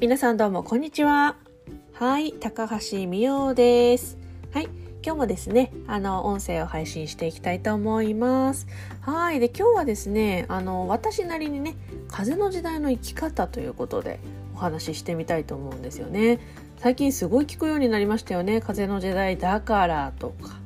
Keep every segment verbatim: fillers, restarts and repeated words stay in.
皆さんどうもこんにちは。はい、高橋美代です。はい、今日もですね、あの音声を配信していきたいと思います。はい、で今日はですね、あの私なりにね、風の時代の生き方ということでお話ししてみたいと思うんですよね。最近すごい聞くようになりましたよね。風の時代だからとか、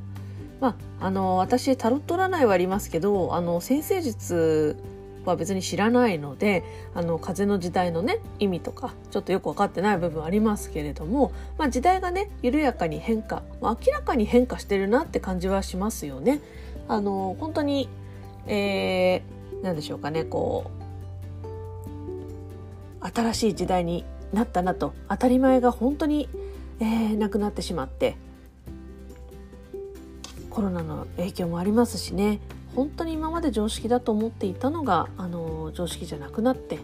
まああの私タロット占いはありますけど、あの先生術は別に知らないので、あの風の時代のね意味とかちょっとよく分かってない部分ありますけれども、まあ、時代がね緩やかに変化、明らかに変化してるなって感じはしますよね。あの本当に、えー、なんでしょうかね、こう新しい時代になったなと、当たり前が本当に、えー、なくなってしまって、コロナの影響もありますしね、本当に今まで常識だと思っていたのが、あの常識じゃなくなって、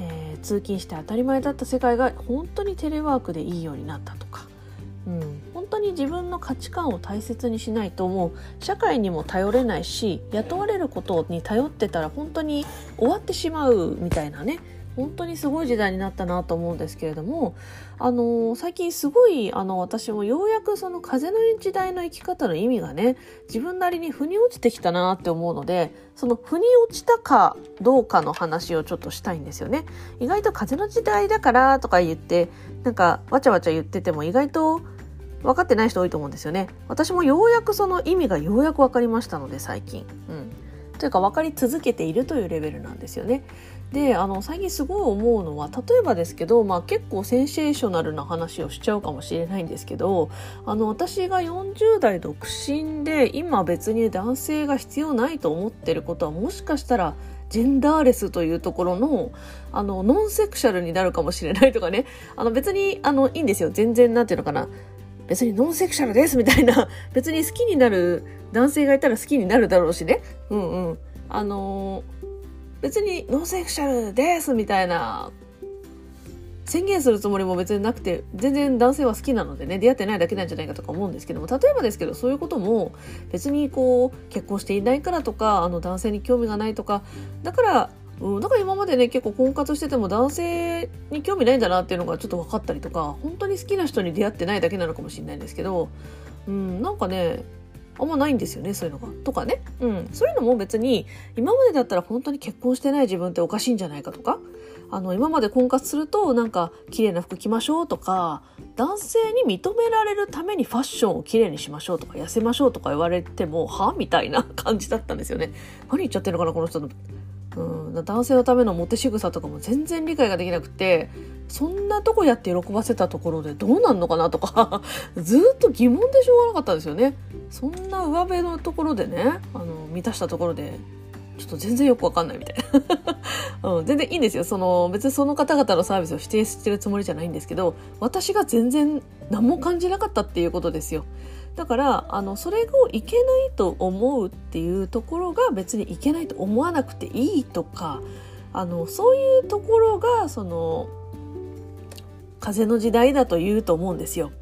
えー、通勤して当たり前だった世界が本当にテレワークでいいようになったとか、うん、本当に自分の価値観を大切にしないと、もう社会にも頼れないし、雇われることに頼ってたら本当に終わってしまうみたいなね、本当にすごい時代になったなと思うんですけれども、あの最近すごい、あの私もようやくその風の時代の生き方の意味がね、自分なりに腑に落ちてきたなって思うので、その腑に落ちたかどうかの話をちょっとしたいんですよね。意外と風の時代だからとか言って、なんかわちゃわちゃ言ってても意外と分かってない人多いと思うんですよね。私もようやくその意味がようやく分かりましたので、最近、うん、というか分かり続けているというレベルなんですよね。で、あの最近すごい思うのは、例えばですけど、まあ、結構センセーショナルな話をしちゃうかもしれないんですけど、あの私がよんじゅう代独身で、今別に男性が必要ないと思ってることは、もしかしたらジェンダーレスというところの、あのノンセクシャルになるかもしれないとかね、あの別にあのいいんですよ、全然、なんていうのかな、別にノンセクシャルですみたいな、別に好きになる男性がいたら好きになるだろうしね、うんうん、あのー別にノンセクシャルですみたいな宣言するつもりも別になくて、全然男性は好きなのでね、出会ってないだけなんじゃないかとか思うんですけども、例えばですけど、そういうことも別にこう結婚していないからとか、あの男性に興味がないとか、だから、うん、だから今までね結構婚活してても男性に興味ないんだなっていうのがちょっと分かったりとか、本当に好きな人に出会ってないだけなのかもしれないんですけど、うん、なんかねあんまないんですよね、そういうのがとかね、うん、そういうのも別に今までだったら本当に結婚してない自分っておかしいんじゃないかとか、あの今まで婚活するとなんか綺麗な服着ましょうとか、男性に認められるためにファッションを綺麗にしましょうとか、痩せましょうとか言われてもはみたいな感じだったんですよね。何言っちゃってるのかなこの人の、うん、男性のためのモテ仕草とかも全然理解ができなくて、そんなとこやって喜ばせたところでどうなんのかなとかずっと疑問でしょうがなかったんですよね。そんな上辺のところでね、あの満たしたところでちょっと全然よくわかんないみたいな、うん、全然いいんですよ、その別にその方々のサービスを否定してるつもりじゃないんですけど、私が全然何も感じなかったっていうことですよ。だからあのそれをいけないと思うっていうところが、別にいけないと思わなくていいとか、あのそういうところがその風の時代だと言うと思うんですよ。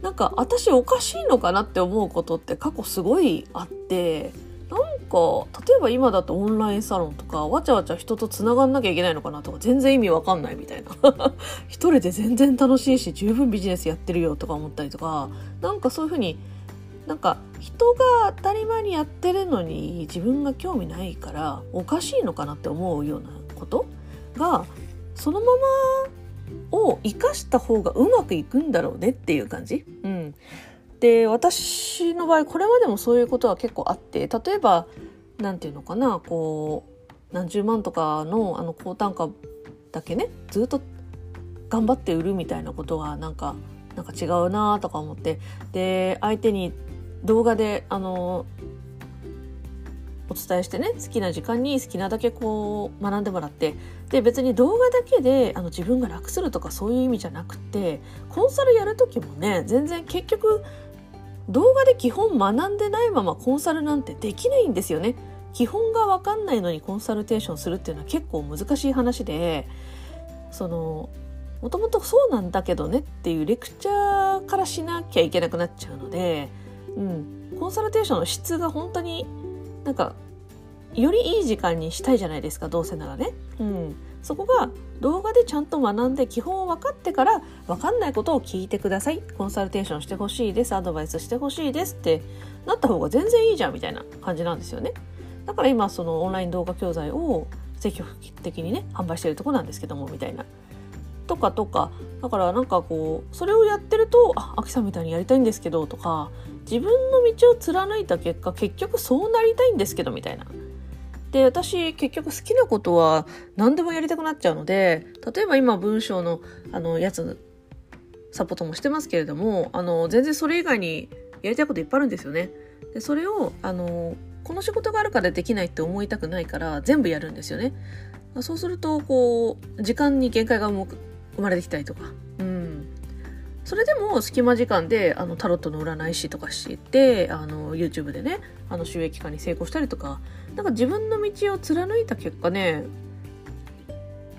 なんか私おかしいのかなって思うことって過去すごいあって、なんか例えば今だとオンラインサロンとか、わちゃわちゃ人とつながんなきゃいけないのかなとか、全然意味わかんないみたいな一人で全然楽しいし十分ビジネスやってるよとか思ったりとか、なんかそういうふうになんか人が当たり前にやってるのに自分が興味ないからおかしいのかなって思うようなことが、そのままを生かした方がうまくいくんだろうねっていう感じ、うん、で私の場合これまでもそういうことは結構あって、例えばなんていうのかな、こう何十万とか の, あの高単価だけねずっと頑張って売るみたいなことがなんかなんか違うなとか思って、で相手に動画であのお伝えしてね、好きな時間に好きなだけこう学んでもらって、で別に動画だけであの自分が楽するとかそういう意味じゃなくて、コンサルやる時もね、全然結局動画で基本学んでないままコンサルなんてできないんですよね。基本が分かんないのにコンサルテーションするっていうのは結構難しい話で、そのもともとそうなんだけどねっていうレクチャーからしなきゃいけなくなっちゃうので、うん、コンサルテーションの質が本当になんかよりいい時間にしたいじゃないですか、どうせならね、うん、そこが動画でちゃんと学んで基本を分かってから、分かんないことを聞いてください、コンサルテーションしてほしいです、アドバイスしてほしいですってなった方が全然いいじゃんみたいな感じなんですよね。だから今そのオンライン動画教材を積極的にね販売してるとこなんですけどもみたいなとかとか、だからなんかこうそれをやってると、あ、アキさんみたいにやりたいんですけどとか、自分の道を貫いた結果結局そうなりたいんですけどみたいな。で、私結局好きなことは何でもやりたくなっちゃうので、例えば今文章のあのやつサポートもしてますけれども、あの全然それ以外にやりたいこといっぱいあるんですよね。でそれをあのこの仕事があるからできないって思いたくないから全部やるんですよね。そうするとこう時間に限界が生まれてきたりとか、うん、それでも隙間時間であのタロットの占い師とかしてあの YouTube でねあの収益化に成功したりとか、なんか自分の道を貫いた結果ね、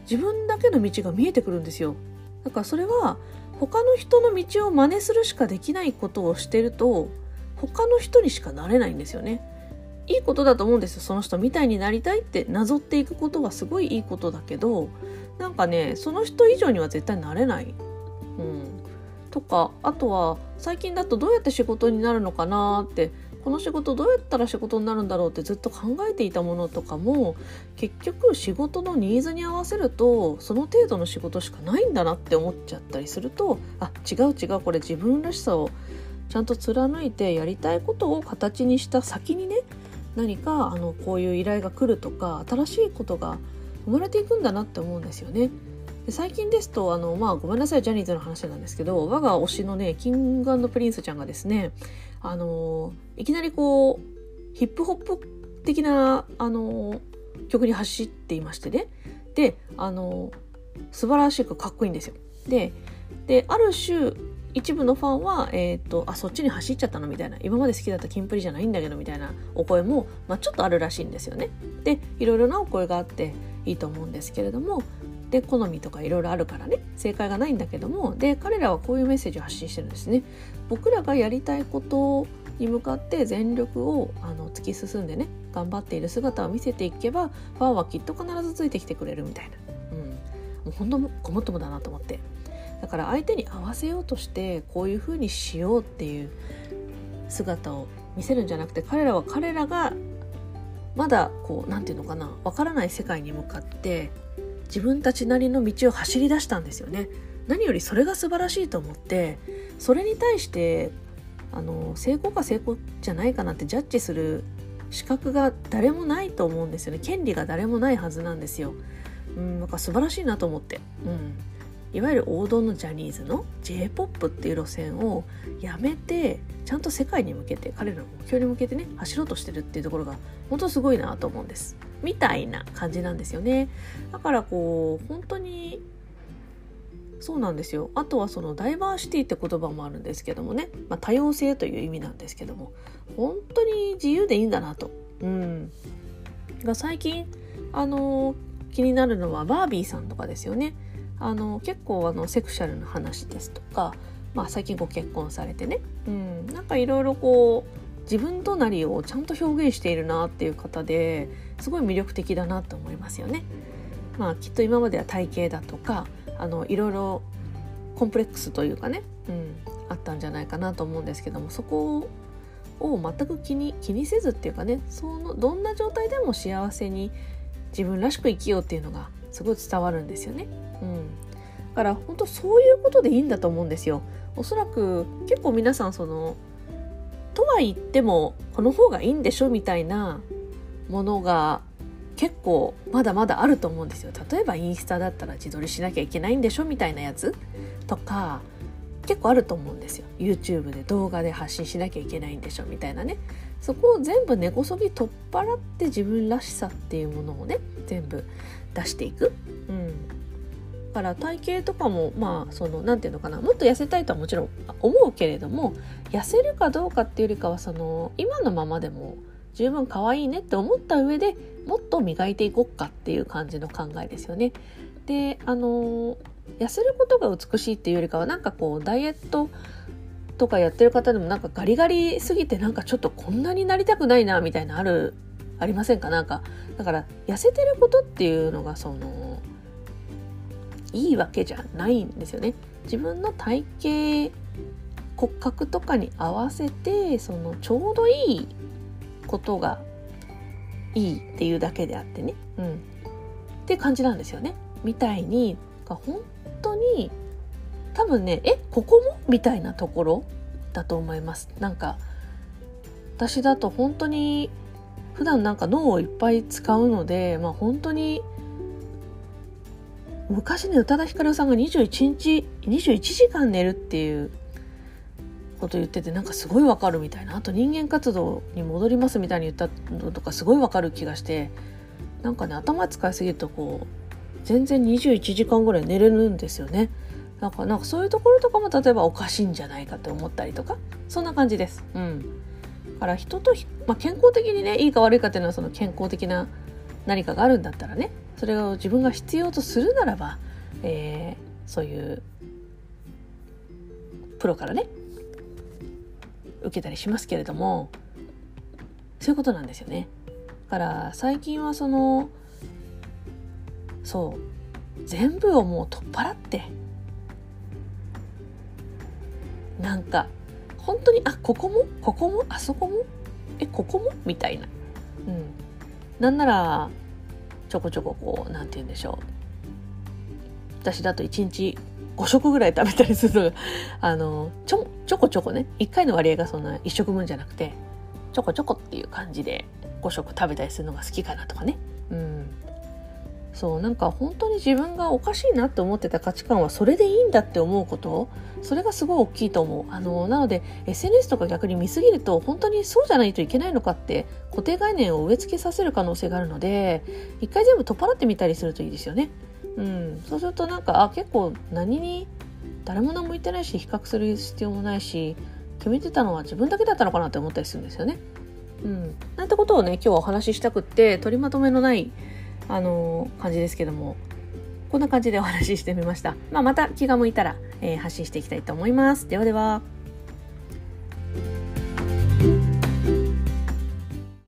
自分だけの道が見えてくるんですよ。だからそれは他の人の道を真似するしかできないことをしてると他の人にしかなれないんですよね。いいことだと思うんですよ。その人みたいになりたいってなぞっていくことはすごいいいことだけど、なんかねその人以上には絶対なれない、うん、とか、あとは最近だとどうやって仕事になるのかなって、この仕事どうやったら仕事になるんだろうってずっと考えていたものとかも、結局仕事のニーズに合わせるとその程度の仕事しかないんだなって思っちゃったりすると、あ、違う違う、これ自分らしさをちゃんと貫いてやりたいことを形にした先にね、何かあのこういう依頼が来るとか新しいことが生まれていくんだなって思うんですよね。で最近ですとあの、まあ、ごめんなさいジャニーズの話なんですけど、我が推しのねキング&プリンスちゃんがですね、あのいきなりこうヒップホップ的なあの曲に走っていましてね、であの素晴らしくかっこいいんですよ。 で, である種一部のファンは、えー、とあそっちに走っちゃったのみたいな、今まで好きだったキンプリじゃないんだけどみたいなお声も、まあ、ちょっとあるらしいんですよね。でいろいろなお声があっていいと思うんですけれども、で好みとかいろいろあるからね正解がないんだけども、で彼らはこういうメッセージを発信してるんですね。僕らがやりたいことに向かって全力をあの突き進んでね頑張っている姿を見せていけば、ファンはきっと必ずついてきてくれるみたいな、うん、もうほんとごもっともだなと思って、だから相手に合わせようとしてこういう風にしようっていう姿を見せるんじゃなくて、彼らは彼らがまだこうなんていうのかな、わからない世界に向かって自分たちなりの道を走り出したんですよね。何よりそれが素晴らしいと思って、それに対してあの成功か成功じゃないかなってジャッジする資格が誰もないと思うんですよね。権利が誰もないはずなんですよ。うん、なんか素晴らしいなと思って、うん、いわゆる王道のジャニーズの J-ポップ っていう路線をやめて、ちゃんと世界に向けて彼らの目標に向けてね走ろうとしてるっていうところが本当すごいなと思うんですみたいな感じなんですよね。だからこう本当にそうなんですよ。あとはそのダイバーシティって言葉もあるんですけどもね、まあ、多様性という意味なんですけども、本当に自由でいいんだなと、うん、が最近あの気になるのはバービーさんとかですよね。あの結構あのセクシャルの話ですとか、まあ、最近ご結婚されてね、うん、なんかいろいろこう自分となりをちゃんと表現しているなっていう方で、すごい魅力的だなと思いますよね。まあ、きっと今までは体型だとかあのいろいろコンプレックスというかね、うん、あったんじゃないかなと思うんですけども、そこを全く気に、気にせずっていうかね、そのどんな状態でも幸せに自分らしく生きようっていうのがすごい伝わるんですよね。うん、だから本当そういうことでいいんだと思うんですよ。おそらく結構皆さんそのとは言ってもこの方がいいんでしょみたいなものが結構まだまだあると思うんですよ。例えばインスタだったら自撮りしなきゃいけないんでしょみたいなやつとか結構あると思うんですよ。 YouTube で動画で発信しなきゃいけないんでしょみたいなね、そこを全部根こそぎ取っ払って自分らしさっていうものをね全部出していく、うんだから体型とかも、まあ、その、なんていうのかな、もっと痩せたいとはもちろん思うけれども、痩せるかどうかっていうよりかはその今のままでも十分可愛いねって思った上でもっと磨いていこうかっていう感じの考えですよね。で、あの痩せることが美しいっていうよりかは、なんかこうダイエットとかやってる方でもなんかガリガリすぎてなんかちょっとこんなになりたくないなみたいなあるありませんか？なんかだから痩せてることっていうのがそのいいわけじゃないんですよね。自分の体型、骨格とかに合わせて、そのちょうどいいことがいいっていうだけであってね、うん、って感じなんですよね。みたいに本当に多分ね、えここもみたいなところだと思います。なんか私だと本当に普段なんか脳をいっぱい使うので、まあ本当に昔ね、宇多田ヒカルさんがにじゅういちにちにじゅういちじかん寝るっていうこと言ってて、なんかすごいわかるみたいな、あと人間活動に戻りますみたいに言ったのとかすごいわかる気がして、なんかね、頭使いすぎるとこう全然にじゅういちじかんぐらい寝れるんですよね。なんかなんかそういうところとかも例えばおかしいんじゃないかって思ったりとか、そんな感じです。うん。だから人とひ、まあ、健康的にね、いいか悪いかっていうのはその健康的な何かがあるんだったらね、それを自分が必要とするならば、えー、そういうプロからね受けたりしますけれども、そういうことなんですよね。だから最近はそのそう全部をもう取っ払って、なんか本当にあここもここもあそこもえここもみたいな、うん、なんならちょこちょここうなんて言うんでしょう、私だといちにちごしょくぐらい食べたりするのがあのちょちょこちょこね、いっかいの割合がそんないち食分じゃなくてちょこちょこっていう感じでごしょく食べたりするのが好きかなとかね、うん。そう、なんか本当に自分がおかしいなって思ってた価値観はそれでいいんだって思うこと、それがすごい大きいと思う。あのなので エスエヌエス とか逆に見すぎると本当にそうじゃないといけないのかって固定概念を植え付けさせる可能性があるので、一回全部取っ払ってみたりするといいですよね、うん、そうするとなんかあ結構何に誰も何も言ってないし、比較する必要もないし、決めてたのは自分だけだったのかなって思ったりするんですよね、うん、なんてことをね今日はお話ししたくって、取りまとめのないあの感じですけども、こんな感じでお話ししてみました。まあ、また気が向いたら、えー、発信していきたいと思います。ではでは。